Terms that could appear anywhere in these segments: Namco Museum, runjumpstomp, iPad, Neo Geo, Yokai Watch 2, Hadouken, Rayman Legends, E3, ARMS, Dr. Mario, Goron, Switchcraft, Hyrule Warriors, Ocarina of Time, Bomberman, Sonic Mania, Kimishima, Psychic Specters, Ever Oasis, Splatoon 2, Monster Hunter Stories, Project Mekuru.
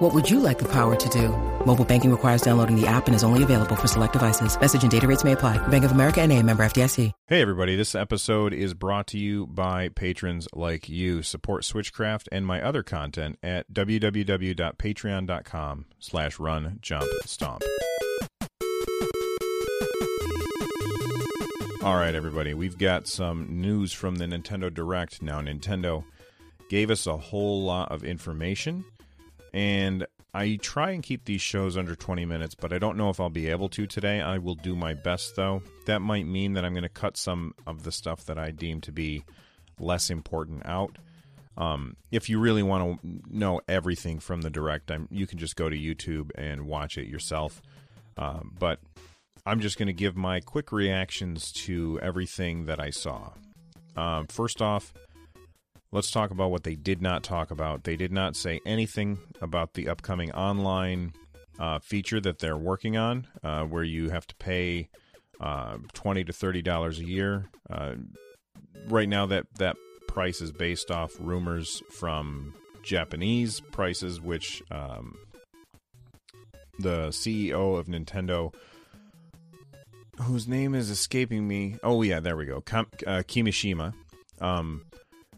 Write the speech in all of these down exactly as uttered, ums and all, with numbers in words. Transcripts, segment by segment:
What would you like the power to do? Mobile banking requires downloading the app and is only available for select devices. Message and data rates may apply. Bank of America N A member F D I C. Hey, everybody. This episode is brought to you by patrons like you. Support Switchcraft and my other content at www.patreon.com slash run jump stomp. All right, everybody. We've got some news from the Nintendo Direct. Now, Nintendo gave us a whole lot of information. And I try and keep these shows under twenty minutes, but I don't know if I'll be able to today. I will do my best, though. That might mean that I'm going to cut some of the stuff that I deem to be less important out. Um, if you really want to know everything from the Direct, I'm, you can just go to YouTube and watch it yourself. Uh, but I'm just going to give my quick reactions to everything that I saw. Uh, first off, let's talk about what they did not talk about. They did not say anything about the upcoming online uh, feature that they're working on, uh, where you have to pay uh, twenty dollars to thirty dollars a year. Uh, right now, that, that price is based off rumors from Japanese prices, which um, the C E O of Nintendo, whose name is escaping me. Oh, yeah, there we go. Kim, uh, Kimishima. Um...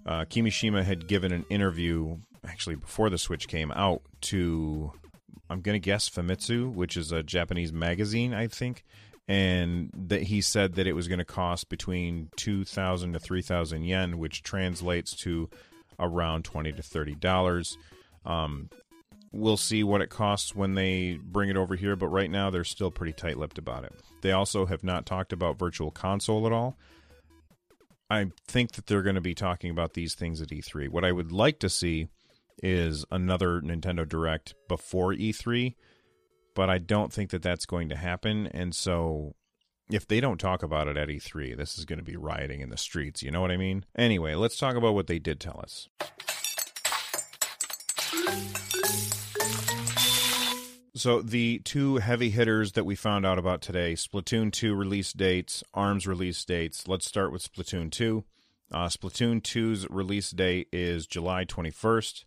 Uh, Kimishima had given an interview, actually before the Switch came out, to, I'm going to guess, Famitsu, which is a Japanese magazine, I think, and that he said that it was going to cost between two thousand to three thousand yen, which translates to around twenty to thirty dollars. Um, we'll see what it costs when they bring it over here, but right now they're still pretty tight-lipped about it. They also have not talked about Virtual Console at all. I think that they're going to be talking about these things at E three. What I would like to see is another Nintendo Direct before E three, but I don't think that that's going to happen. And so if they don't talk about it at E three, this is going to be rioting in the streets. You know what I mean? Anyway, let's talk about what they did tell us. So the two heavy hitters that we found out about today, Splatoon two release dates, ARMS release dates. Let's start with Splatoon two. Uh, Splatoon two's release date is July twenty-first.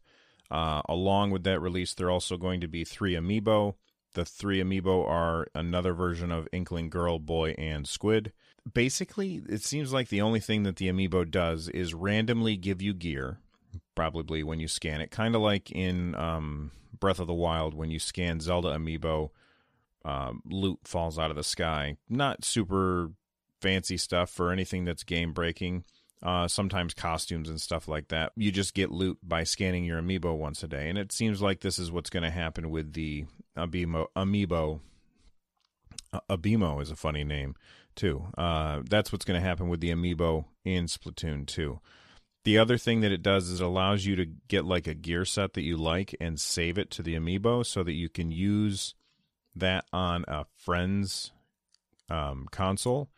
Uh, along with that release, there are also going to be three amiibo. The three amiibo are another version of Inkling Girl, Boy, and Squid. Basically, it seems like the only thing that the amiibo does is randomly give you gear, probably when you scan it, kind of like in um, Breath of the Wild, when you scan Zelda amiibo, uh, loot falls out of the sky. Not super fancy stuff or anything that's game-breaking. Uh, sometimes costumes and stuff like that. You just get loot by scanning your amiibo once a day, and it seems like this is what's going to happen with the amiibo. amiibo. Uh, Abimo is a funny name, too. Uh, that's what's going to happen with the amiibo in Splatoon two. The other thing that it does is it allows you to get like a gear set that you like and save it to the amiibo so that you can use that on a friend's um, console.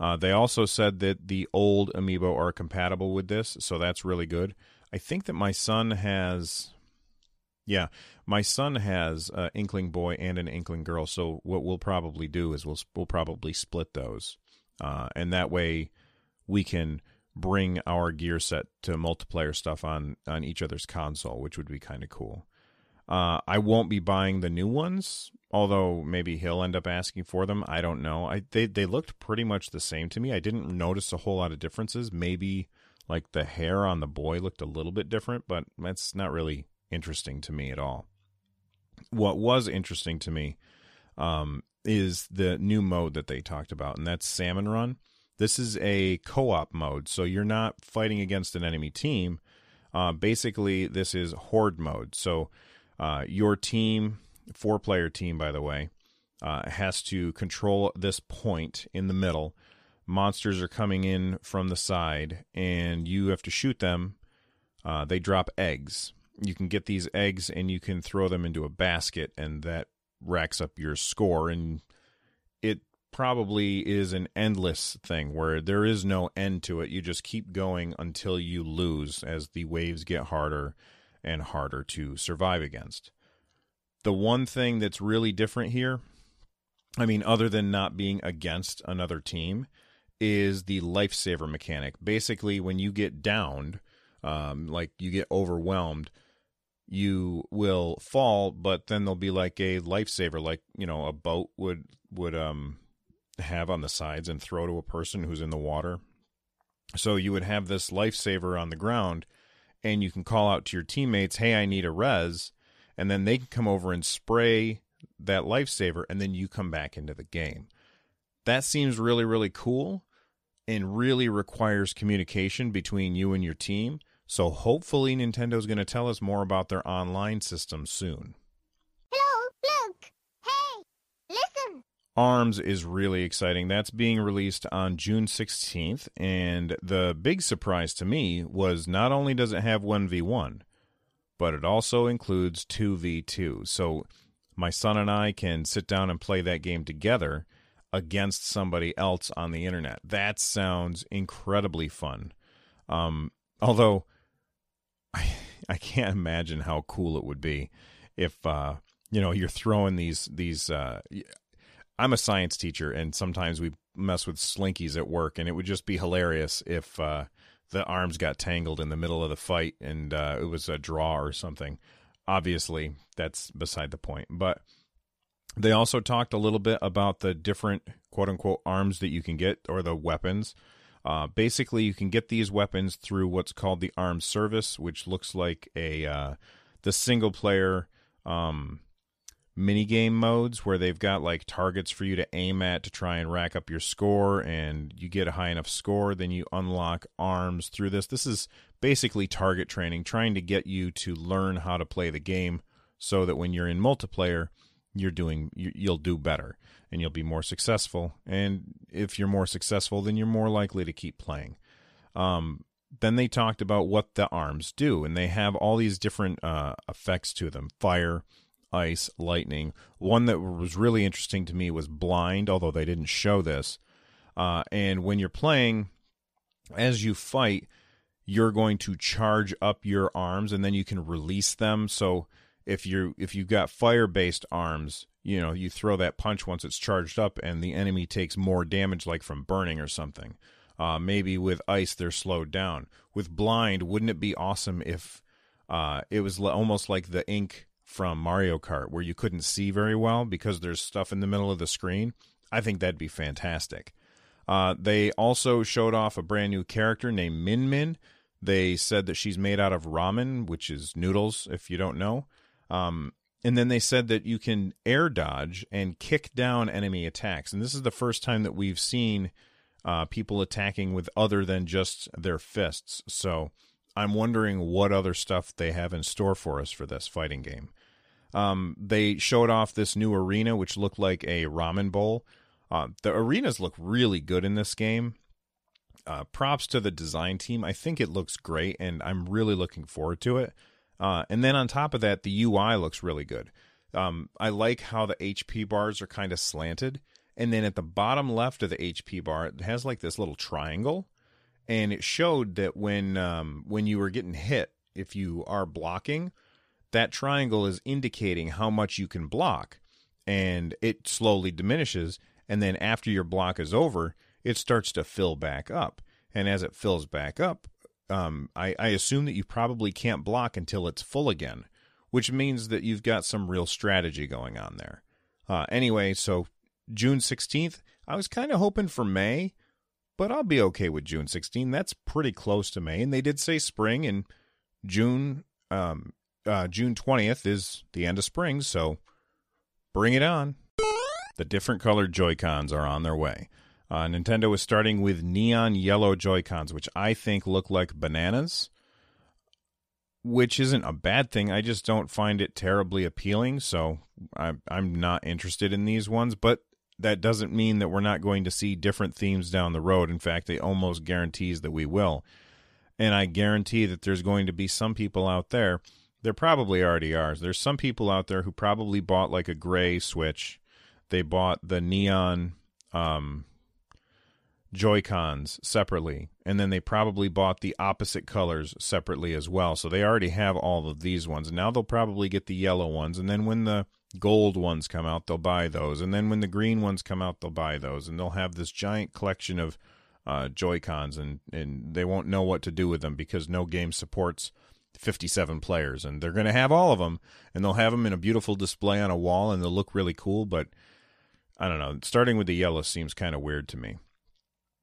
Uh, they also said that the old amiibo are compatible with this, so that's really good. I think that my son has, yeah, my son has an Inkling Boy and an Inkling Girl, so what we'll probably do is we'll, we'll probably split those. Uh, and that way we can bring our gear set to multiplayer stuff on, on each other's console, which would be kind of cool. Uh, I won't be buying the new ones, although maybe he'll end up asking for them. I don't know. I they, they looked pretty much the same to me. I didn't notice a whole lot of differences. Maybe like the hair on the boy looked a little bit different, but that's not really interesting to me at all. What was interesting to me um, is the new mode that they talked about, and that's Salmon Run. This is a co-op mode, so you're not fighting against an enemy team. Uh, basically, this is horde mode. So uh, your team, four-player team, by the way, uh, has to control this point in the middle. Monsters are coming in from the side, and you have to shoot them. Uh, they drop eggs. You can get these eggs, and you can throw them into a basket, and that racks up your score, and it probably is an endless thing where there is no end to it. You just keep going until you lose as the waves get harder and harder to survive against. The one thing that's really different here, I mean, other than not being against another team, is the lifesaver mechanic. Basically, when you get downed, um, like you get overwhelmed, you will fall, but then there'll be like a lifesaver, like, you know, a boat would would um have on the sides and throw to a person who's in the water. So you would have this lifesaver on the ground, and you can call out to your teammates, hey, I need a res, and then they can come over and spray that lifesaver, and then you come back into the game. That seems really, really cool and really requires communication between you and your team. So hopefully Nintendo's going to tell us more about their online system soon. Hello, look. Hey, listen. ARMS is really exciting. That's being released on June sixteenth. And the big surprise to me was not only does it have one v one, but it also includes two v two. So my son and I can sit down and play that game together against somebody else on the internet. That sounds incredibly fun. Um, although... I, I can't imagine how cool it would be if, uh, you know, you're throwing these, these, uh, I'm a science teacher, and sometimes we mess with slinkies at work, and it would just be hilarious if uh, the arms got tangled in the middle of the fight and uh, it was a draw or something. Obviously, that's beside the point. But they also talked a little bit about the different quote-unquote arms that you can get, or the weapons. Uh, basically, you can get these weapons through what's called the ARMS service, which looks like a uh, the single-player um, mini-game modes where they've got like targets for you to aim at to try and rack up your score, and you get a high enough score, then you unlock ARMS through this. This is basically target training, trying to get you to learn how to play the game so that when you're in multiplayer, you're doing, you'll do better and you'll be more successful. And if you're more successful, then you're more likely to keep playing. Um, then they talked about what the arms do, and they have all these different uh, effects to them. Fire, ice, lightning. One that was really interesting to me was blind, although they didn't show this. Uh, and when you're playing, as you fight, you're going to charge up your arms, and then you can release them. So If you if you've got fire-based arms, you know, you throw that punch once it's charged up, and the enemy takes more damage, like from burning or something. Uh, maybe with ice, they're slowed down. With blind, wouldn't it be awesome if uh, it was almost like the ink from Mario Kart, where you couldn't see very well because there's stuff in the middle of the screen? I think that'd be fantastic. Uh, they also showed off a brand new character named Min Min. They said that she's made out of ramen, which is noodles, if you don't know. Um, and then they said that you can air dodge and kick down enemy attacks. And this is the first time that we've seen uh, people attacking with other than just their fists. So I'm wondering what other stuff they have in store for us for this fighting game. Um, they showed off this new arena, which looked like a ramen bowl. Uh, the arenas look really good in this game. Uh, props to the design team. I think it looks great, and I'm really looking forward to it. Uh, and then on top of that, the U I looks really good. Um, I like how the H P bars are kind of slanted. And then at the bottom left of the H P bar, it has like this little triangle. And it showed that when um, when you were getting hit, if you are blocking, that triangle is indicating how much you can block. And it slowly diminishes. And then after your block is over, it starts to fill back up. And as it fills back up, Um, I, I assume that you probably can't block until it's full again, which means that you've got some real strategy going on there. Uh, anyway, so June sixteenth, I was kind of hoping for May, but I'll be okay with June sixteenth. That's pretty close to May, and they did say spring, and June um, uh, June twentieth is the end of spring, so bring it on. The different colored Joy-Cons are on their way. Uh, Nintendo is starting with neon yellow Joy-Cons, which I think look like bananas, which isn't a bad thing. I just don't find it terribly appealing, so I, I'm not interested in these ones. But that doesn't mean that we're not going to see different themes down the road. In fact, it almost guarantees that we will. And I guarantee that there's going to be some people out there. There probably already are. There's some people out there who probably bought like a gray Switch. They bought the neon um, Joy-Cons separately, and then they probably bought the opposite colors separately as well. So they already have all of these ones. Now they'll probably get the yellow ones, and then when the gold ones come out, they'll buy those. And then when the green ones come out, they'll buy those. And they'll have this giant collection of uh, Joy-Cons, and, and they won't know what to do with them because no game supports fifty-seven players. And they're going to have all of them, and they'll have them in a beautiful display on a wall, and they'll look really cool. But I don't know. Starting with the yellow seems kind of weird to me.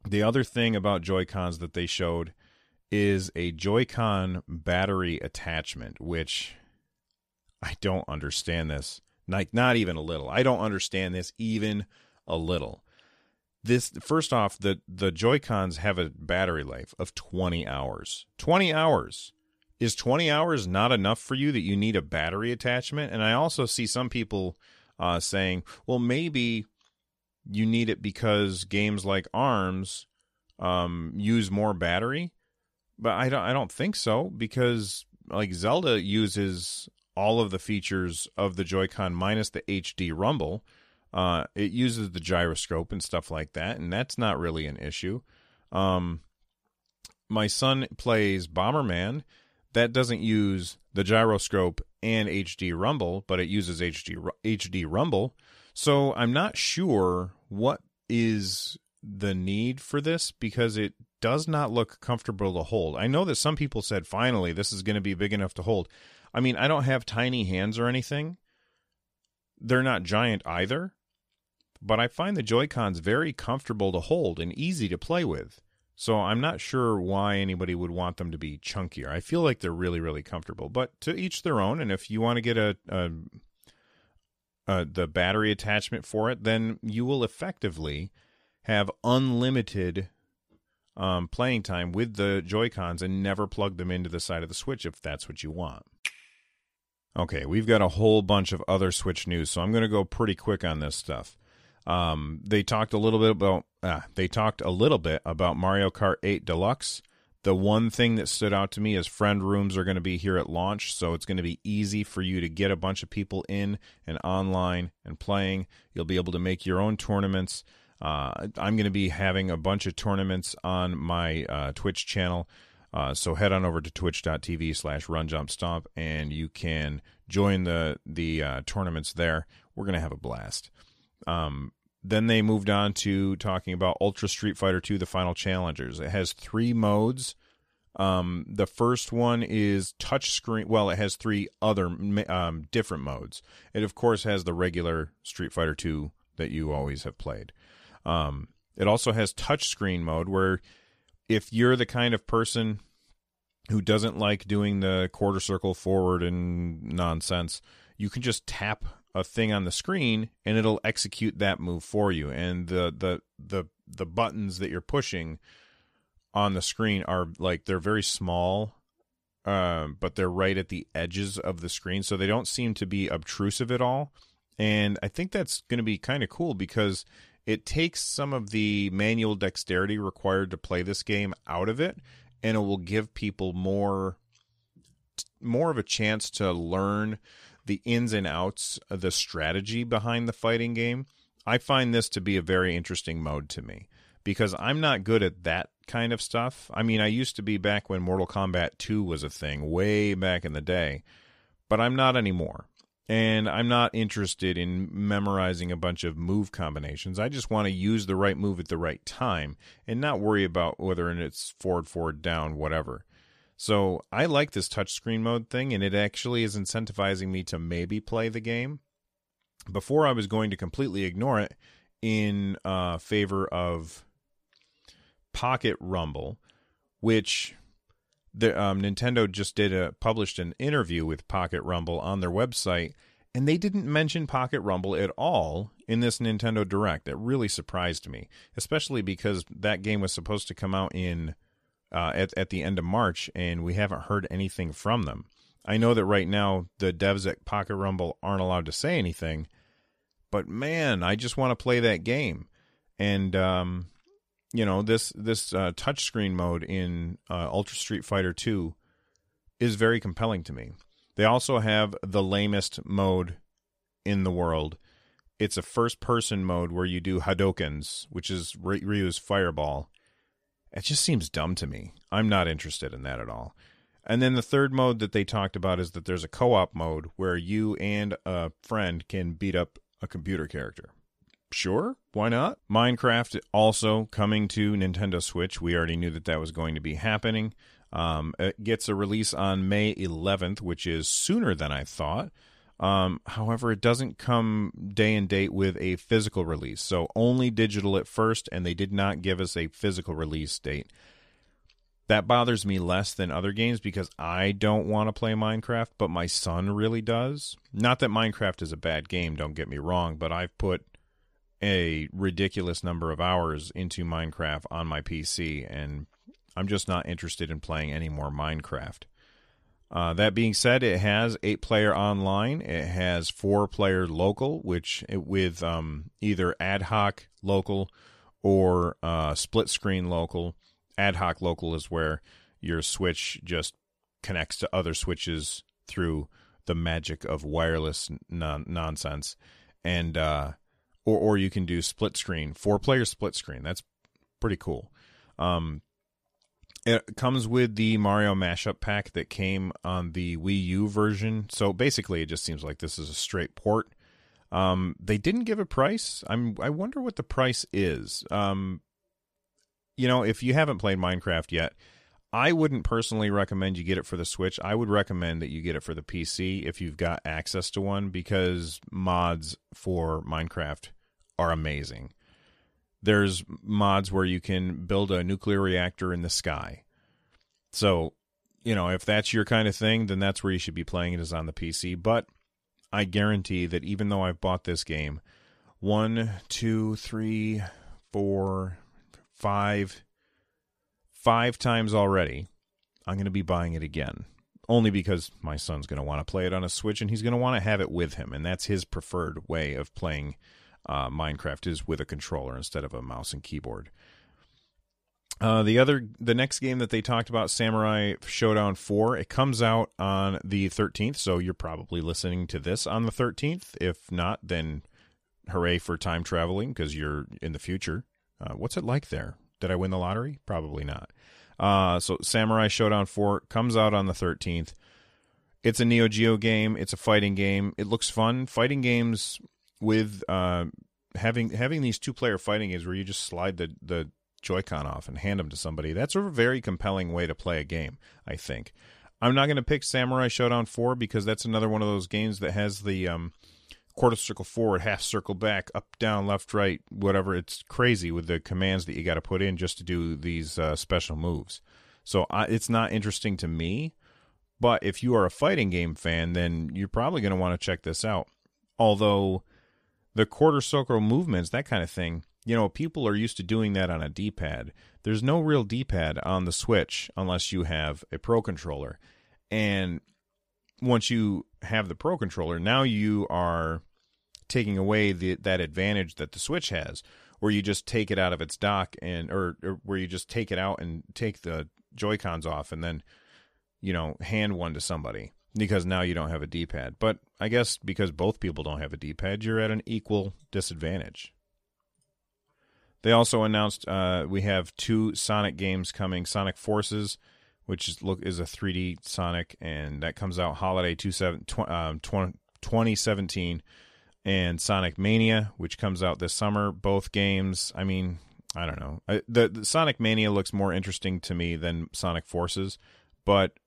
The other thing about Joy-Cons that they showed is a Joy-Con battery attachment, which I don't understand this. Like, not even a little. I don't understand this even a little. This, first off, the, the Joy-Cons have a battery life of twenty hours. twenty hours. Is twenty hours not enough for you that you need a battery attachment? And I also see some people uh, saying, well, maybe you need it because games like ARMS um, use more battery. But I don't, I don't think so, because like Zelda uses all of the features of the Joy-Con minus the H D rumble. Uh, it uses the gyroscope and stuff like that, and that's not really an issue. Um, my son plays Bomberman. That doesn't use the gyroscope and H D rumble, but it uses H D, H D rumble. So I'm not sure what is the need for this, because it does not look comfortable to hold. I know that some people said, finally, this is going to be big enough to hold. I mean, I don't have tiny hands or anything. They're not giant either. But I find the Joy-Cons very comfortable to hold and easy to play with. So I'm not sure why anybody would want them to be chunkier. I feel like they're really, really comfortable. But to each their own, and if you want to get a... a Uh, the battery attachment for it, then you will effectively have unlimited um, playing time with the Joy-Cons and never plug them into the side of the Switch if that's what you want. Okay, we've got a whole bunch of other Switch news, so I'm going to go pretty quick on this stuff. Um, they talked a little bit about uh, they talked a little bit about Mario Kart eight Deluxe. The one thing that stood out to me is friend rooms are going to be here at launch, so it's going to be easy for you to get a bunch of people in and online and playing. You'll be able to make your own tournaments. Uh, I'm going to be having a bunch of tournaments on my uh, Twitch channel, uh, so head on over to twitch.tv slash runjumpstomp, and you can join the, the uh, tournaments there. We're going to have a blast. Um Then they moved on to talking about Ultra Street Fighter two: The Final Challengers. It has three modes. Um, the first one is touchscreen. Well, it has three other um, different modes. It, of course, has the regular Street Fighter two that you always have played. Um, it also has touchscreen mode, where if you're the kind of person who doesn't like doing the quarter circle forward and nonsense, you can just tap a thing on the screen and it'll execute that move for you. And the, the, the, the buttons that you're pushing on the screen are like, they're very small, uh, but they're right at the edges of the screen. So they don't seem to be obtrusive at all. And I think that's going to be kind of cool, because it takes some of the manual dexterity required to play this game out of it. And it will give people more, more of a chance to learn the ins and outs, the strategy behind the fighting game. I find this to be a very interesting mode to me, because I'm not good at that kind of stuff. I mean, I used to be back when Mortal Kombat two was a thing, way back in the day, but I'm not anymore. And I'm not interested in memorizing a bunch of move combinations. I just want to use the right move at the right time and not worry about whether it's forward, forward, down, whatever. So I like this touchscreen mode thing, and it actually is incentivizing me to maybe play the game. Before, I was going to completely ignore it in uh, favor of Pocket Rumble, which the um, Nintendo just did a, published an interview with Pocket Rumble on their website, and they didn't mention Pocket Rumble at all in this Nintendo Direct. That really surprised me, especially because that game was supposed to come out in... Uh, at, at the end of March, and we haven't heard anything from them. I know that right now the devs at Pocket Rumble aren't allowed to say anything, but man, I just want to play that game. And, um, you know, this this uh, touchscreen mode in uh, Ultra Street Fighter two is very compelling to me. They also have the lamest mode in the world it's a first-person mode where you do Hadoukens, which is Ryu's fireball. It just seems dumb to me. I'm not interested in that at all. And then the third mode that they talked about is that there's a co-op mode where you and a friend can beat up a computer character. Sure, why not? Minecraft also coming to Nintendo Switch. We already knew that that was going to be happening. Um, it gets a release on May eleventh, which is sooner than I thought. Um, however, it doesn't come day and date with a physical release, so only digital at first, and they did not give us a physical release date. That bothers me less than other games because I don't want to play Minecraft, but my son really does. Not that Minecraft is a bad game, don't get me wrong, but I've put a ridiculous number of hours into Minecraft on my P C, and I'm just not interested in playing any more Minecraft. Uh, that being said, it has eight player online. It has four player local, which with um, either ad hoc local or uh, split-screen local. Ad hoc local is where your Switch just connects to other Switches through the magic of wireless non- nonsense. And uh, or, or you can do split-screen, four player split-screen. That's pretty cool. Um It comes with the Mario mashup pack that came on the Wii U version. So basically, it just seems like this is a straight port. Um, they didn't give a price. I'm I wonder what the price is. Um, you know, if you haven't played Minecraft yet, I wouldn't personally recommend you get it for the Switch. I would recommend that you get it for the P C if you've got access to one, because mods for Minecraft are amazing. There's mods where you can build a nuclear reactor in the sky. So, you know, if that's your kind of thing, then that's where you should be playing it, is on the P C. But I guarantee that even though I've bought this game one, two, three, four, five, five times already, I'm going to be buying it again. Only because my son's going to want to play it on a Switch, and he's going to want to have it with him. And that's his preferred way of playing Uh, Minecraft, is with a controller instead of a mouse and keyboard. Uh, the other, the next game that they talked about, Samurai Shodown four, it comes out on the thirteenth, so you're probably listening to this on the thirteenth. If not, then hooray for time traveling, because you're in the future. Uh, what's it like there? Did I win the lottery? Probably not. Uh, so Samurai Shodown four comes out on the thirteenth. It's a Neo Geo game. It's a fighting game. It looks fun. Fighting games... With uh, having having these two-player fighting games where you just slide the, the Joy-Con off and hand them to somebody, that's a very compelling way to play a game, I think. I'm not going to pick Samurai Shodown four because that's another one of those games that has the um, quarter circle forward, half circle back, up, down, left, right, whatever. It's crazy with the commands that you got to put in just to do these uh, special moves. So I, it's not interesting to me, but if you are a fighting game fan, then you're probably going to want to check this out. Although... the quarter circle movements, that kind of thing, you know, people are used to doing that on a D-pad. There's no real D-pad on the Switch unless you have a Pro Controller. And once you have the Pro Controller, now you are taking away the, that advantage that the Switch has, where you just take it out of its dock, and or, or where you just take it out and take the Joy-Cons off and then, you know, hand one to somebody. Because now you don't have a D-pad. But I guess because both people don't have a D-pad, you're at an equal disadvantage. They also announced uh, we have two Sonic games coming. Sonic Forces, which is, look, is a three D Sonic, and that comes out holiday twenty seventeen. And Sonic Mania, which comes out this summer. Both games, I mean, I don't know. I, the, the Sonic Mania looks more interesting to me than Sonic Forces, but...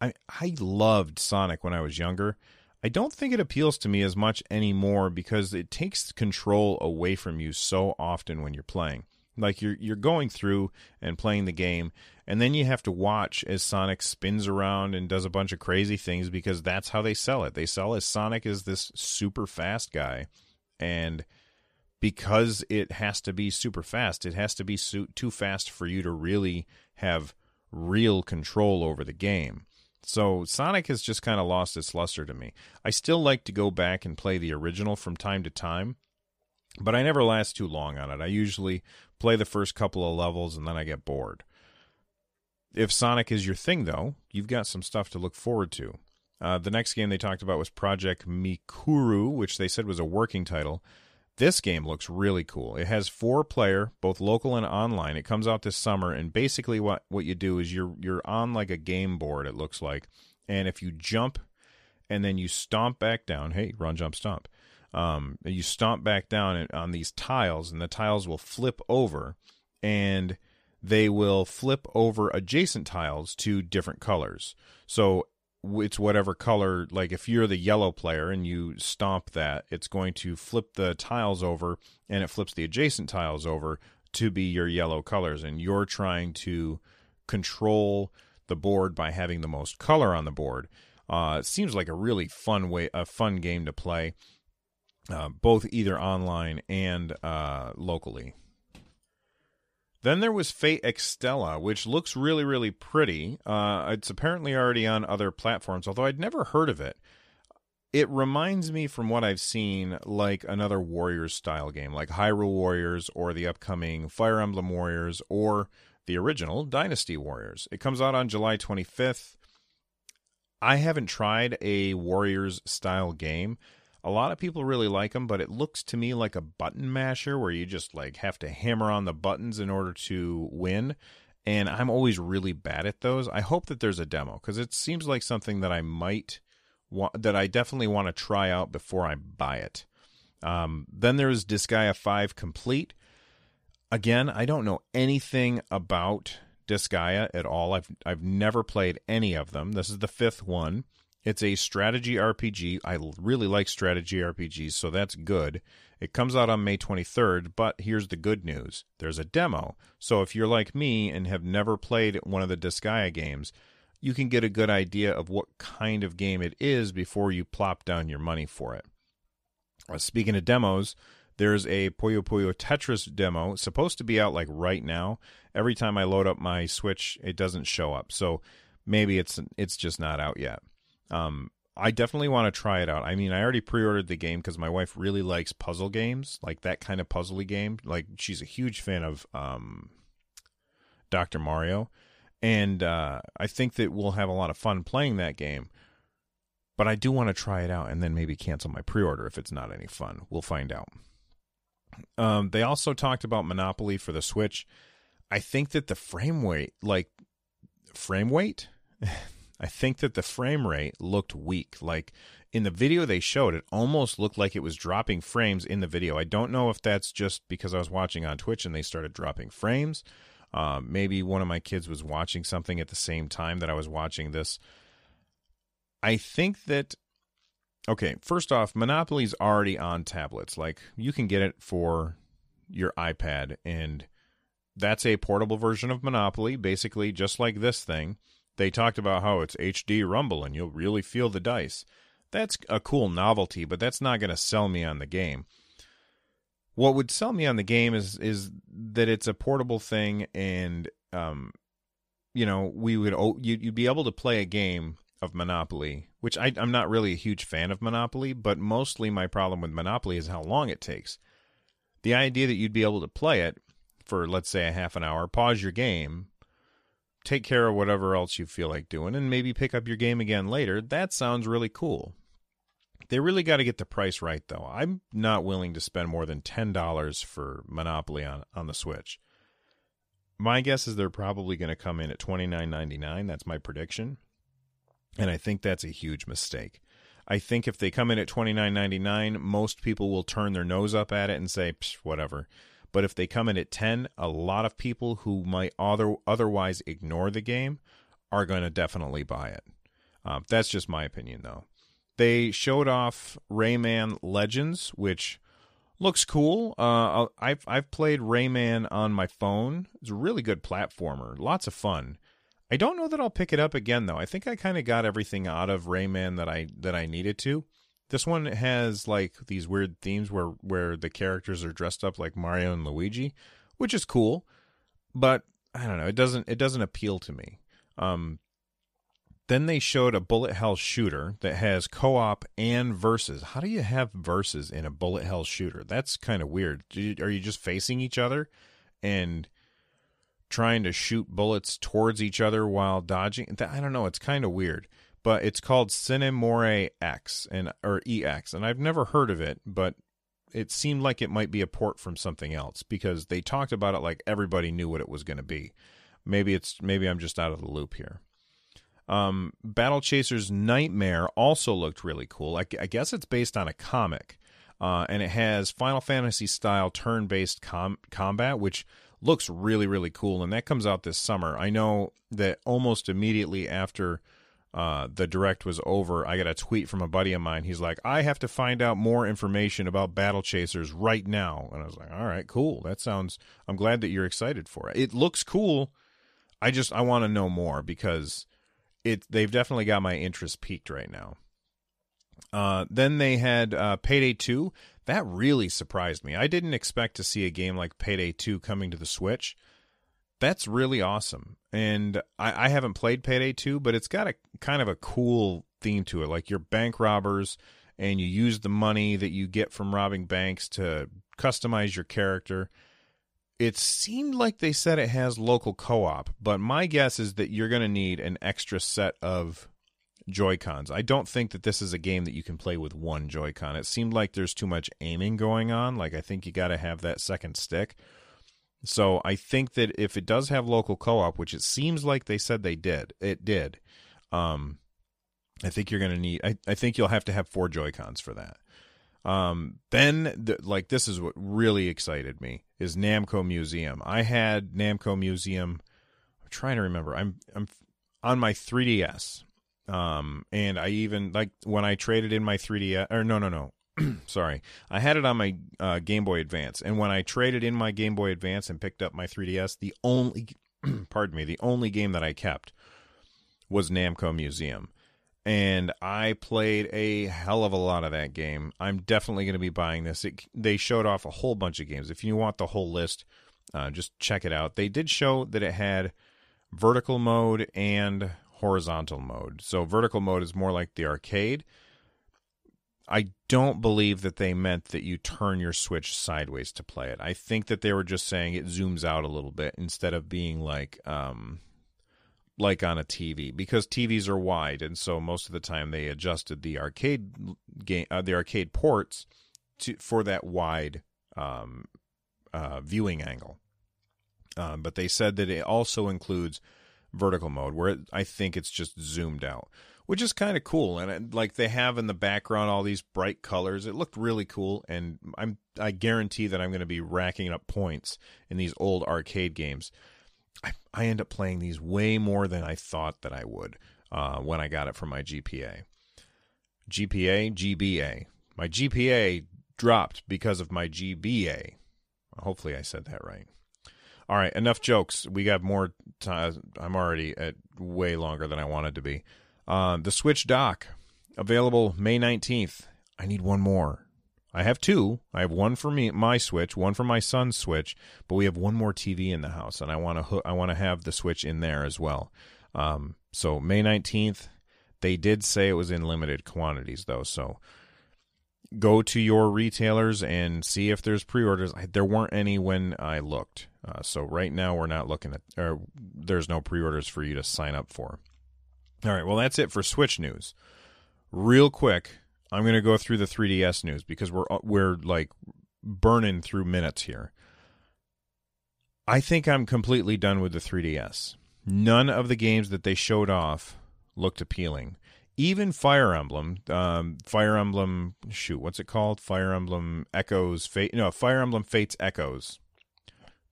I, I loved Sonic when I was younger. I don't think it appeals to me as much anymore because it takes control away from you so often when you're playing. Like you're you're going through and playing the game, and then you have to watch as Sonic spins around and does a bunch of crazy things because that's how they sell it. They sell as Sonic is this super fast guy, and because it has to be super fast, it has to be so, too fast for you to really have real control over the game. So Sonic has just kind of lost its luster to me. I still like to go back and play the original from time to time, but I never last too long on it. I usually play the first couple of levels and then I get bored. If Sonic is your thing, though, you've got some stuff to look forward to. Uh, the next game they talked about was Project Mekuru, which they said was a working title. This game looks really cool. It has four-player, both local and online. It comes out this summer, and basically what, what you do is you're you're on like a game board, it looks like, and if you jump and then you stomp back down, hey, run, jump, stomp, um, you stomp back down on these tiles, and the tiles will flip over, and they will flip over adjacent tiles to different colors. So it's whatever color, like if you're the yellow player and you stomp that, it's going to flip the tiles over and it flips the adjacent tiles over to be your yellow colors. And you're trying to control the board by having the most color on the board. Uh, it seems like a really fun way, a fun game to play, uh, both either online and uh, locally. Then there was Fate Extella, which looks really, really pretty. Uh, it's apparently already on other platforms, although I'd never heard of it. It reminds me, from what I've seen, like another Warriors-style game, like Hyrule Warriors or the upcoming Fire Emblem Warriors or the original Dynasty Warriors. It comes out on July twenty-fifth. I haven't tried a Warriors-style game. A lot of people really like them, but it looks to me like a button masher where you just like have to hammer on the buttons in order to win, and I'm always really bad at those. I hope that there's a demo because it seems like something that I might want, that I definitely want to try out before I buy it. Um, then there's Disgaea five Complete. Again, I don't know anything about Disgaea at all. I've I've never played any of them. This is the fifth one. It's a strategy R P G. I really like strategy R P Gs, so that's good. It comes out on May twenty-third, but here's the good news. There's a demo. So if you're like me and have never played one of the Disgaea games, you can get a good idea of what kind of game it is before you plop down your money for it. Well, speaking of demos, there's a Puyo Puyo Tetris demo. It's supposed to be out like right now. Every time I load up my Switch, it doesn't show up. So maybe it's it's just not out yet. Um, I definitely want to try it out. I mean, I already pre-ordered the game because my wife really likes puzzle games, like that kind of puzzly game. Like, she's a huge fan of um, Doctor Mario, and uh, I think that we'll have a lot of fun playing that game. But I do want to try it out and then maybe cancel my pre-order if it's not any fun. We'll find out. Um, they also talked about Monopoly for the Switch. I think that the frame rate, like, frame rate? I think that the frame rate looked weak. Like in the video they showed, it almost looked like it was dropping frames in the video. I don't know if that's just because I was watching on Twitch and they started dropping frames. Uh, maybe one of my kids was watching something at the same time that I was watching this. I think that, okay, first off, Monopoly's already on tablets. Like you can get it for your iPad, and that's a portable version of Monopoly, basically just like this thing. They talked about how it's H D Rumble and you'll really feel the dice. That's a cool novelty, but that's not going to sell me on the game. What would sell me on the game is is that it's a portable thing, and um, you know, we would you'd, you'd be able to play a game of Monopoly, which I, I'm not really a huge fan of Monopoly, but mostly my problem with Monopoly is how long it takes. The idea that you'd be able to play it for, let's say, a half an hour, pause your game, take care of whatever else you feel like doing, and maybe pick up your game again later. That sounds really cool. They really got to get the price right, though. I'm not willing to spend more than ten dollars for Monopoly on, on the Switch. My guess is they're probably going to come in at twenty-nine ninety-nine. That's my prediction. And I think that's a huge mistake. I think if they come in at twenty-nine ninety-nine, most people will turn their nose up at it and say, psh, whatever. But if they come in at ten, a lot of people who might other, otherwise ignore the game are going to definitely buy it. Uh, that's just my opinion, though. They showed off Rayman Legends, which looks cool. Uh, I've, I've played Rayman on my phone. It's a really good platformer. Lots of fun. I don't know that I'll pick it up again, though. I think I kind of got everything out of Rayman that I that I needed to. This one has like these weird themes where, where the characters are dressed up like Mario and Luigi, which is cool, but I don't know, it doesn't it doesn't appeal to me. Um, then they showed a bullet hell shooter that has co-op and versus. How do you have versus in a bullet hell shooter? That's kind of weird. Do you, are you just facing each other and trying to shoot bullets towards each other while dodging? I don't know, it's kind of weird. but it's called Cinemore X and or E X, and I've never heard of it, but it seemed like it might be a port from something else because they talked about it like everybody knew what it was going to be. Maybe it's maybe I'm just out of the loop here. Um, Battle Chaser's Nightmare also looked really cool. I, I guess it's based on a comic, uh, and it has Final Fantasy style turn-based com- combat, which looks really, really cool, and that comes out this summer. I know that almost immediately after uh, the Direct was over, I got a tweet from a buddy of mine. He's like, I have to find out more information about Battle Chasers right now. And I was like, all right, cool. That sounds, I'm glad that you're excited for it. It looks cool. I just, I want to know more because it they've definitely got my interest peaked right now. Uh, then they had uh, Payday two. That really surprised me. I didn't expect to see a game like Payday two coming to the Switch. That's really awesome. And I, I haven't played Payday two, but it's got a kind of a cool theme to it. Like you're bank robbers, and you use the money that you get from robbing banks to customize your character. It seemed like they said it has local co-op, but my guess is that you're going to need an extra set of Joy-Cons. I don't think that this is a game that you can play with one Joy-Con. It seemed like there's too much aiming going on. Like, I think you got to have that second stick. So I think that if it does have local co-op, which it seems like they said they did, it did. Um, I think you're going to need, I, I think you'll have to have four Joy-Cons for that. Um, then the, like, this is what really excited me is Namco Museum. I had Namco Museum. I'm trying to remember. I'm, I'm on my three D S. Um, and I even, like, when I traded in my three D S, or no, no, no, sorry, I had it on my uh, Game Boy Advance, and when I traded in my Game Boy Advance and picked up my three D S, the only, pardon me, the only game that I kept was Namco Museum, and I played a hell of a lot of that game. I'm definitely going to be buying this. It, they showed off a whole bunch of games. If you want the whole list, uh, just check it out. They did show that it had vertical mode and horizontal mode. So vertical mode is more like the arcade. I don't believe that they meant that you turn your Switch sideways to play it. I think that they were just saying it zooms out a little bit instead of being like um, like on a T V, because T Vs are wide, and so most of the time they adjusted the arcade game, uh, the arcade ports to for that wide um, uh, viewing angle. Uh, but they said that it also includes vertical mode, where it, I think it's just zoomed out, which is kind of cool. And it, like they have in the background all these bright colors. It looked really cool, and I'm I guarantee that I'm going to be racking up points in these old arcade games. I, I end up playing these way more than I thought that I would uh, when I got it from my G P A. G P A, G B A. My G P A dropped because of my G B A. Hopefully I said that right. All right, enough jokes. We got more time. I'm already at way longer than I wanted to be. Uh, the Switch dock, available May nineteenth. I need one more. I have two. I have one for me, my Switch, one for my son's Switch, but we have one more T V in the house, and I want to ho- I want to have the Switch in there as well. Um, so May nineteenth, they did say it was in limited quantities, though, so go to your retailers and see if there's pre-orders. I, there weren't any when I looked. Uh, so right now we're not looking at, or there's no pre-orders for you to sign up for. All right, well, that's it for Switch news. Real quick, I'm going to go through the three D S news because we're we're like burning through minutes here. I think I'm completely done with the three D S. None of the games that they showed off looked appealing. Even Fire Emblem, um, Fire Emblem, shoot, what's it called? Fire Emblem Echoes, Fa- no, Fire Emblem Fates Echoes.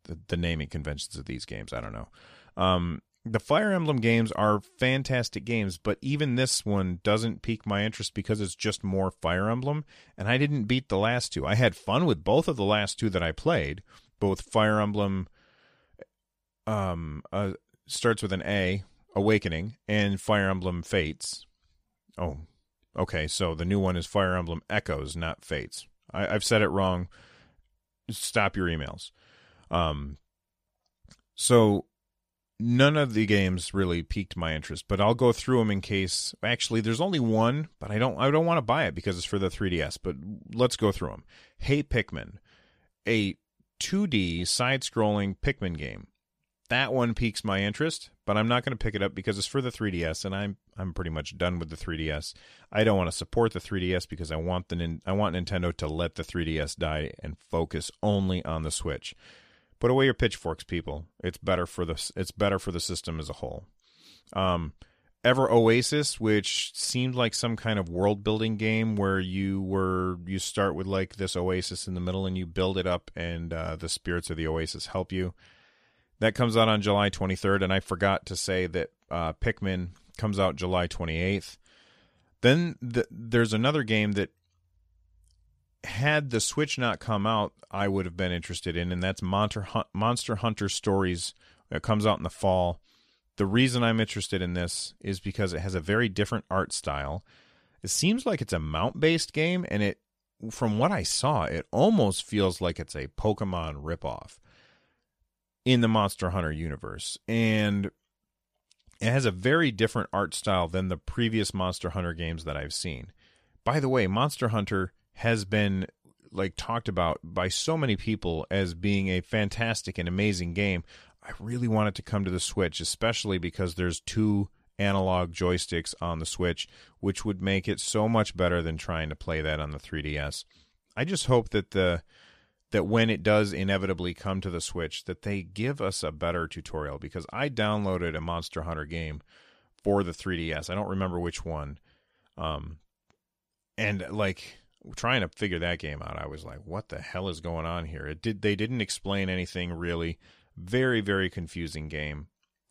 The, the naming conventions of these games, I don't know. Um, the Fire Emblem games are fantastic games, but even this one doesn't pique my interest because it's just more Fire Emblem, and I didn't beat the last two. I had fun with both of the last two that I played, both Fire Emblem um, uh, starts with an A, Awakening, and Fire Emblem Fates. Oh, okay, so the new one is Fire Emblem Echoes, not Fates. I, I've said it wrong. Stop your emails. Um, so none of the games really piqued my interest, but I'll go through them in case, actually there's only one, but I don't, I don't want to buy it because it's for the three D S, but let's go through them. Hey Pikmin, a two D side-scrolling Pikmin game. that one piques my interest, but I'm not going to pick it up because it's for the three D S, and I'm I'm pretty much done with the three D S. I don't want to support the three D S because I want the I want Nintendo to let the three D S die and focus only on the Switch. Put away your pitchforks, people. It's better for the it's better for the system as a whole. Um, Ever Oasis, which seemed like some kind of world building game where you were you start with like this oasis in the middle and you build it up, and uh, the spirits of the oasis help you. That comes out on July twenty-third, and I forgot to say that uh, Pikmin comes out July twenty-eighth. Then th- there's another game that, had the Switch not come out, I would have been interested in, and that's Monster, Hun- Monster Hunter Stories. It comes out in the fall. The reason I'm interested in this is because it has a very different art style. It seems like it's a mount-based game, and it, from what I saw, it almost feels like it's a Pokemon ripoff in the Monster Hunter universe. And it has a very different art style than the previous Monster Hunter games that I've seen. By the way, Monster Hunter has been like talked about by so many people as being a fantastic and amazing game. I really want it to come to the Switch, especially because there's two analog joysticks on the Switch, which would make it so much better than trying to play that on the three D S. I just hope that the that when it does inevitably come to the Switch, that they give us a better tutorial, because I downloaded a Monster Hunter game for the three D S. I don't remember which one. Um, and like trying to figure that game out, I was like, what the hell is going on here? It did they didn't explain anything really. Very, very confusing game.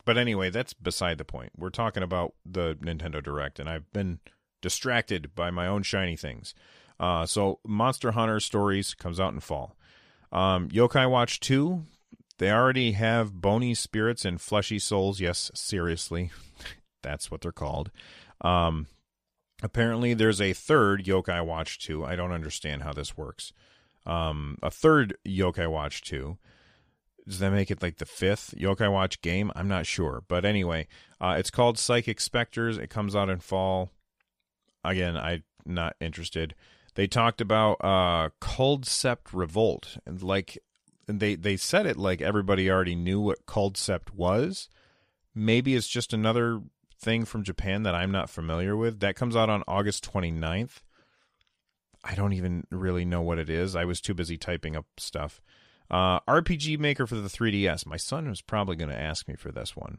But anyway, that's beside the point. We're talking about the Nintendo Direct, and I've been distracted by my own shiny things. Uh, so Monster Hunter Stories comes out in fall. Um, Yokai Watch two, they already have bony spirits and fleshy souls. Yes, seriously. That's what they're called. Um, apparently, there's a third Yokai Watch two. I don't understand how this works. Um, a third Yokai Watch two. Does that make it like the fifth Yokai Watch game? I'm not sure. But anyway, uh, it's called Psychic Specters. It comes out in fall. Again, I'm not interested. They talked about uh, Coldcept Revolt. And like they, they said it like everybody already knew what Coldcept was. Maybe it's just another thing from Japan that I'm not familiar with. That comes out on August twenty-ninth. I don't even really know what it is. I was too busy typing up stuff. Uh, R P G Maker for the three D S. My son was probably going to ask me for this one.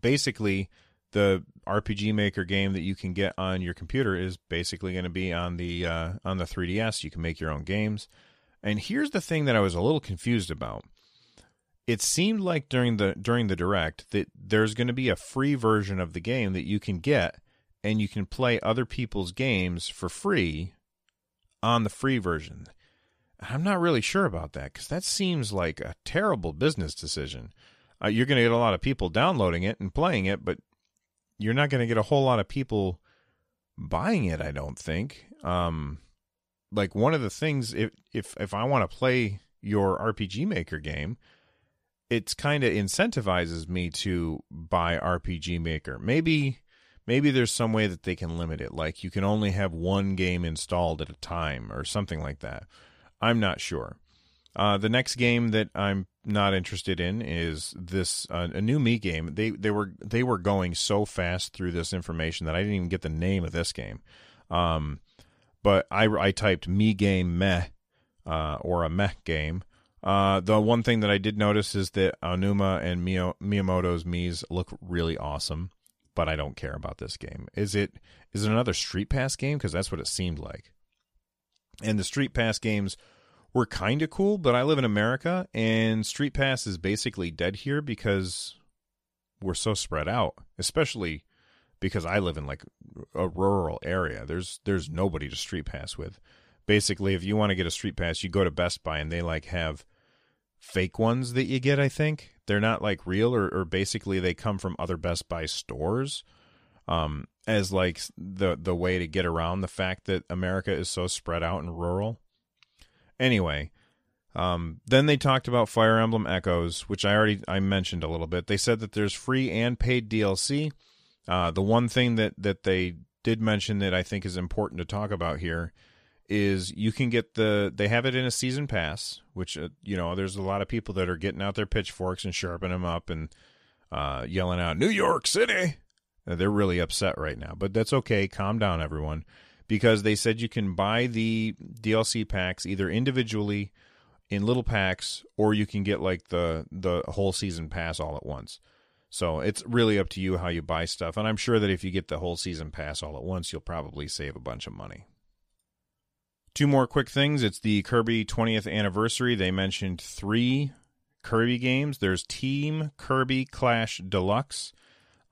Basically, the R P G Maker game that you can get on your computer is basically going to be on the uh, on the three D S. You can make your own games. And here's the thing that I was a little confused about. It seemed like during the during the Direct that there's going to be a free version of the game that you can get, and you can play other people's games for free on the free version. I'm not really sure about that, because that seems like a terrible business decision. Uh, you're going to get a lot of people downloading it and playing it, but you're not going to get a whole lot of people buying it, I don't think. Um, like, one of the things, if if, if I want to play your R P G Maker game, it's kind of incentivizes me to buy R P G Maker. Maybe, maybe there's some way that they can limit it, like you can only have one game installed at a time or something like that. I'm not sure. Uh, the next game that I'm not interested in is this uh, a new Mii game. They they were they were going so fast through this information that I didn't even get the name of this game. Um, but I I typed Mii game meh uh, or a meh game. Uh, the one thing that I did notice is that Aonuma and Mio, Miyamoto's Mii's look really awesome, but I don't care about this game. Is it is it another Street Pass game? Because that's what it seemed like. And the Street Pass games were kind of cool, but I live in America, and Street Pass is basically dead here because we're so spread out, especially because I live in like a rural area. There's there's nobody to Street Pass with. Basically, if you want to get a Street Pass, you go to Best Buy, and they like have fake ones that you get, I think. They're not like real, or, or basically they come from other Best Buy stores. Um, as like the the way to get around the fact that America is so spread out and rural. Anyway, um, then they talked about Fire Emblem Echoes, which I already I mentioned a little bit. They said that there's free and paid D L C. Uh, the one thing that, that they did mention that I think is important to talk about here is you can get the, they have it in a season pass, which, uh, you know, there's a lot of people that are getting out their pitchforks and sharpening them up and uh, yelling out, New York City. Uh, they're really upset right now, but that's okay. Calm down, everyone, because they said you can buy the D L C packs either individually in little packs, or you can get like the, the whole season pass all at once. So it's really up to you how you buy stuff. And I'm sure that if you get the whole season pass all at once, you'll probably save a bunch of money. Two more quick things. It's the Kirby twentieth anniversary. They mentioned three Kirby games. There's Team Kirby Clash Deluxe.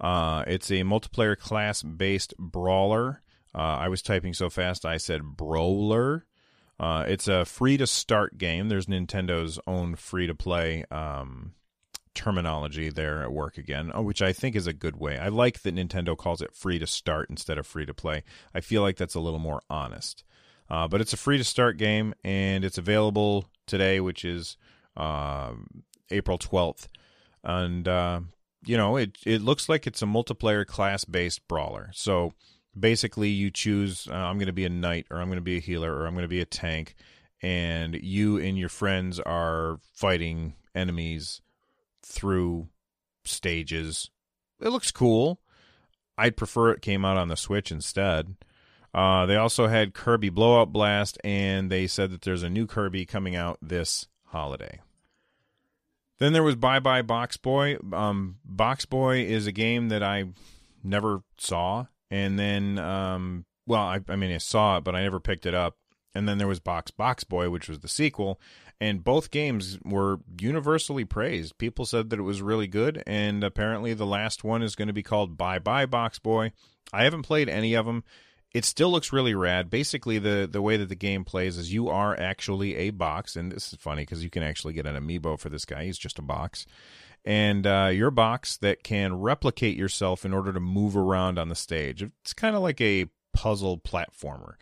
Uh, it's a multiplayer class-based brawler. Uh, I was typing so fast I said brawler. Uh, it's a free-to-start game. There's Nintendo's own free-to-play um terminology there at work again, which I think is a good way. I like that Nintendo calls it free to start instead of free to play. I feel like that's a little more honest. Uh, but it's a free to start game, and it's available today, which is uh, April twelfth. And, uh, you know, it, it looks like it's a multiplayer class-based brawler. So basically you choose, uh, I'm going to be a knight, or I'm going to be a healer, or I'm going to be a tank, and you and your friends are fighting enemies through stages. It looks cool. I'd prefer it came out on the Switch instead. Uh, they also had Kirby Blowout Blast, and they said that there's a new Kirby coming out this holiday. Then there was Bye Bye Box Boy. Um, Box Boy is a game that I never saw, and then, um, well, I, I mean, I saw it, but I never picked it up. And then there was Box Box Boy, which was the sequel, and both games were universally praised. People said that it was really good, and apparently the last one is going to be called Bye Bye Box Boy. I haven't played any of them. It still looks really rad. Basically, the, the way that the game plays is you are actually a box, and this is funny because you can actually get an amiibo for this guy. He's just a box. And uh, you're a box that can replicate yourself in order to move around on the stage. It's kind of like a puzzle platformer.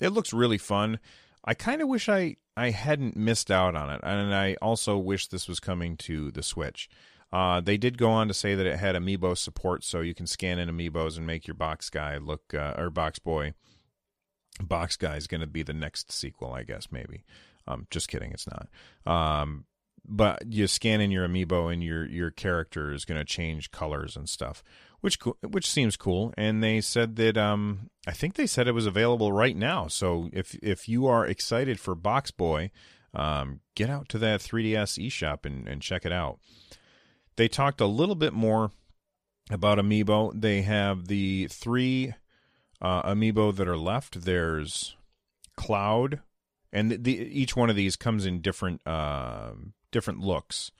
It looks really fun. I kind of wish I, I hadn't missed out on it, and I also wish this was coming to the Switch. Uh, they did go on to say that it had amiibo support, so you can scan in amiibos and make your box guy look, uh, or box boy. Box guy is going to be the next sequel, I guess, maybe. Um, just kidding, it's not. Um, but you scan in your amiibo, and your, your character is going to change colors and stuff, which which seems cool. And they said that, um, I think they said it was available right now. So if if you are excited for Box Boy, um, get out to that three D S eShop and, and check it out. They talked a little bit more about amiibo. They have the three uh, amiibo that are left. There's Cloud, and the, the, each one of these comes in different uh, different looks.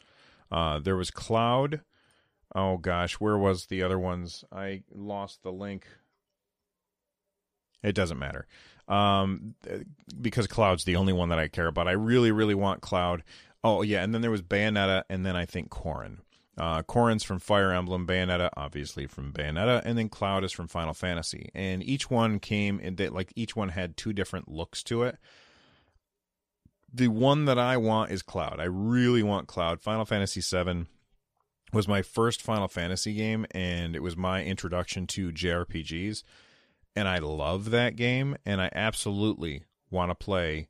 Uh, there was Cloud. Oh, gosh, where was the other ones? I lost the link. It doesn't matter, um, because Cloud's the only one that I care about. I really, really want Cloud. Oh, yeah, and then there was Bayonetta, and then I think Corrin. Uh, Corrin's from Fire Emblem, Bayonetta, obviously from Bayonetta, and then Cloud is from Final Fantasy. And each one came, in they, like each one had two different looks to it. The one that I want is Cloud. I really want Cloud. Final Fantasy seven was my first Final Fantasy game, and it was my introduction to J R P Gs, and I love that game, and I absolutely want to play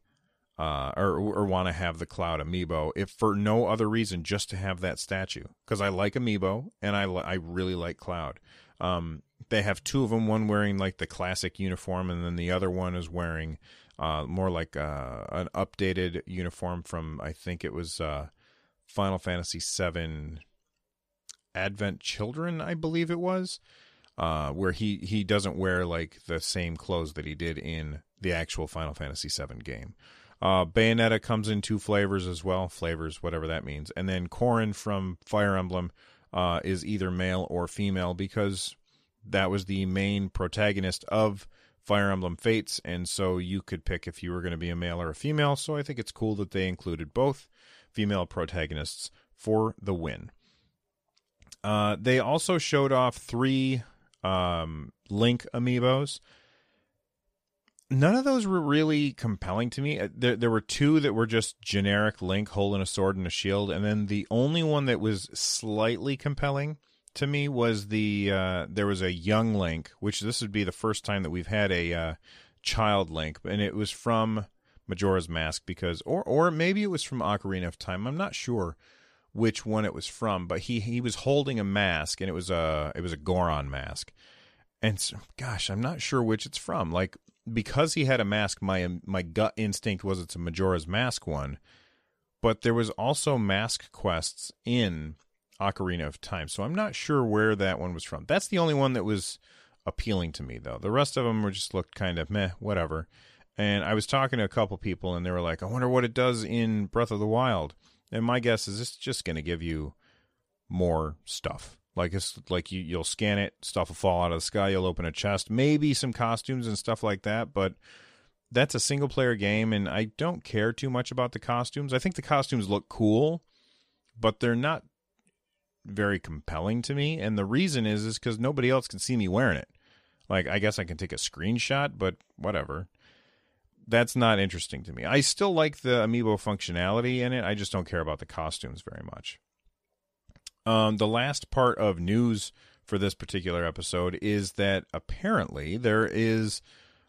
uh, or, or want to have the Cloud amiibo, if for no other reason, just to have that statue, because I like amiibo, and I, li- I really like Cloud. Um, they have two of them, one wearing like the classic uniform, and then the other one is wearing uh, more like uh, an updated uniform from, I think it was uh, Final Fantasy seven Advent Children, I believe it was, uh, where he, he doesn't wear like the same clothes that he did in the actual Final Fantasy seven game. Uh, Bayonetta comes in two flavors as well, flavors, whatever that means. And then Corrin from Fire Emblem uh, is either male or female, because that was the main protagonist of Fire Emblem Fates, and so you could pick if you were going to be a male or a female. So I think it's cool that they included both female protagonists for the win. Uh, they also showed off three um, Link amiibos. None of those were really compelling to me. There, there were two that were just generic Link holding a sword and a shield, and then the only one that was slightly compelling to me was the uh, there was a young Link, which this would be the first time that we've had a uh, Child Link, and it was from Majora's Mask, because, or or maybe it was from Ocarina of Time. I'm not sure which one it was from, but he he was holding a mask, and it was a it was a Goron mask, and so, gosh, I'm not sure which it's from. Like, because he had a mask, my my gut instinct was it's a Majora's Mask one, but there was also mask quests in Ocarina of Time, so I'm not sure where that one was from. That's the only one that was appealing to me, though. The rest of them were just looked kind of meh, whatever. And I was talking to a couple people, and they were like, I wonder what it does in Breath of the Wild. And my guess is it's just going to give you more stuff. Like, it's like you, you'll scan it, stuff will fall out of the sky, you'll open a chest, maybe some costumes and stuff like that, but that's a single-player game, and I don't care too much about the costumes. I think the costumes look cool, but they're not very compelling to me, and the reason is is because nobody else can see me wearing it. Like, I guess I can take a screenshot, but whatever. That's not interesting to me. I still like the amiibo functionality in it. I just don't care about the costumes very much. Um, the last part of news for this particular episode is that apparently there is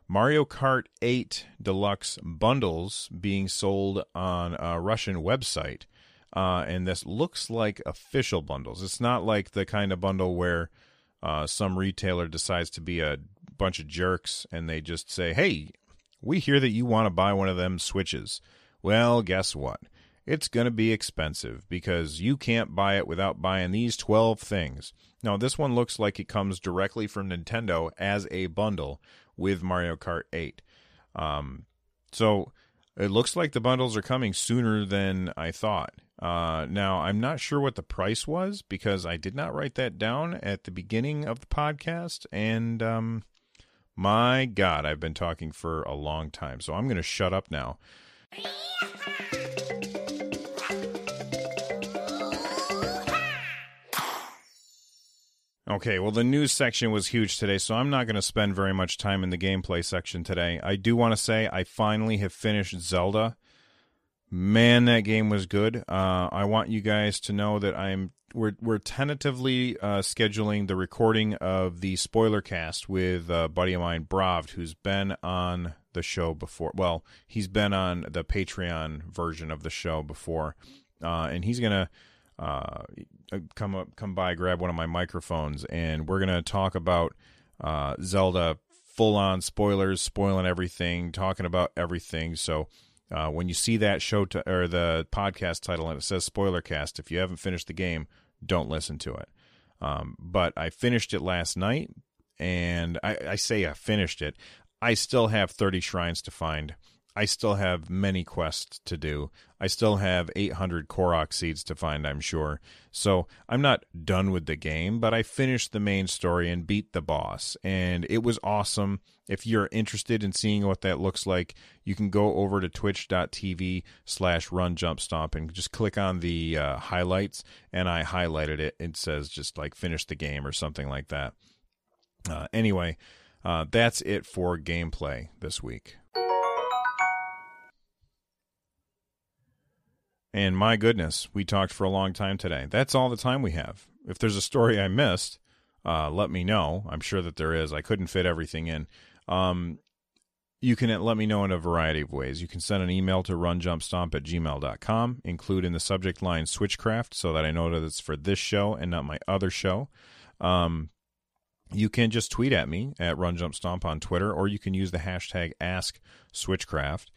Mario Kart eight Deluxe bundles being sold on a Russian website. Uh, and this looks like official bundles. It's not like the kind of bundle where uh, some retailer decides to be a bunch of jerks and they just say, hey, we hear that you want to buy one of them Switches. Well, guess what? It's going to be expensive because you can't buy it without buying these twelve things. Now, this one looks like it comes directly from Nintendo as a bundle with Mario Kart eight. Um, so it looks like the bundles are coming sooner than I thought. Uh, now, I'm not sure what the price was because I did not write that down at the beginning of the podcast. And um, my God, I've been talking for a long time. So I'm going to shut up now. Okay, well, the news section was huge today, so I'm not going to spend very much time in the gameplay section today. I do want to say I finally have finished Zelda. Man, that game was good. Uh, I want you guys to know that I'm we're we're tentatively uh, scheduling the recording of the spoiler cast with a buddy of mine, Bravd, who's been on the show before. Well, he's been on the Patreon version of the show before, uh, and he's gonna uh, come up, come by, grab one of my microphones, and we're gonna talk about uh, Zelda, full on spoilers, spoiling everything, talking about everything. So. Uh, when you see that show t- or the podcast title and it says spoiler cast, if you haven't finished the game, don't listen to it. Um, but I finished it last night, and I, I say I finished it. I still have thirty shrines to find. I still have many quests to do. I still have eight hundred Korok seeds to find, I'm sure. So I'm not done with the game, but I finished the main story and beat the boss, and it was awesome. If you're interested in seeing what that looks like, you can go over to twitch.tv slash runjumpstomp and just click on the uh, highlights, and I highlighted it. It says just like finish the game or something like that. Uh, anyway, uh, that's it for gameplay this week. And my goodness, we talked for a long time today. That's all the time we have. If there's a story I missed, uh, let me know. I'm sure that there is. I couldn't fit everything in. Um, you can let me know in a variety of ways. You can send an email to runjumpstomp at gmail dot com. Include in the subject line Switchcraft so that I know that it's for this show and not my other show. Um, you can just tweet at me at runjumpstomp on Twitter, or you can use the hashtag AskSwitchcraft.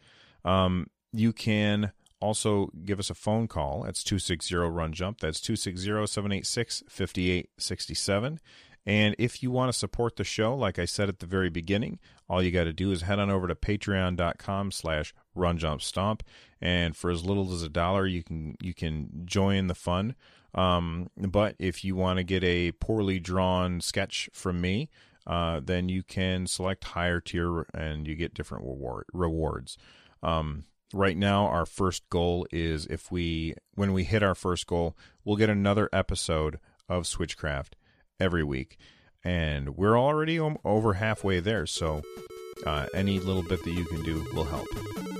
Um, you can... Also, give us a phone call. That's two six zero run jump. That's two six zero, seven eight six, five eight six seven. And if you want to support the show, like I said at the very beginning, all you got to do is head on over to patreon.com slash runjumpstomp. And for as little as a dollar, you can you can join the fun. Um, but if you want to get a poorly drawn sketch from me, uh, then you can select higher tier and you get different reward, rewards. Um Right now, our first goal is if we, when we hit our first goal, we'll get another episode of Switchcraft every week. And we're already over halfway there, so uh, any little bit that you can do will help.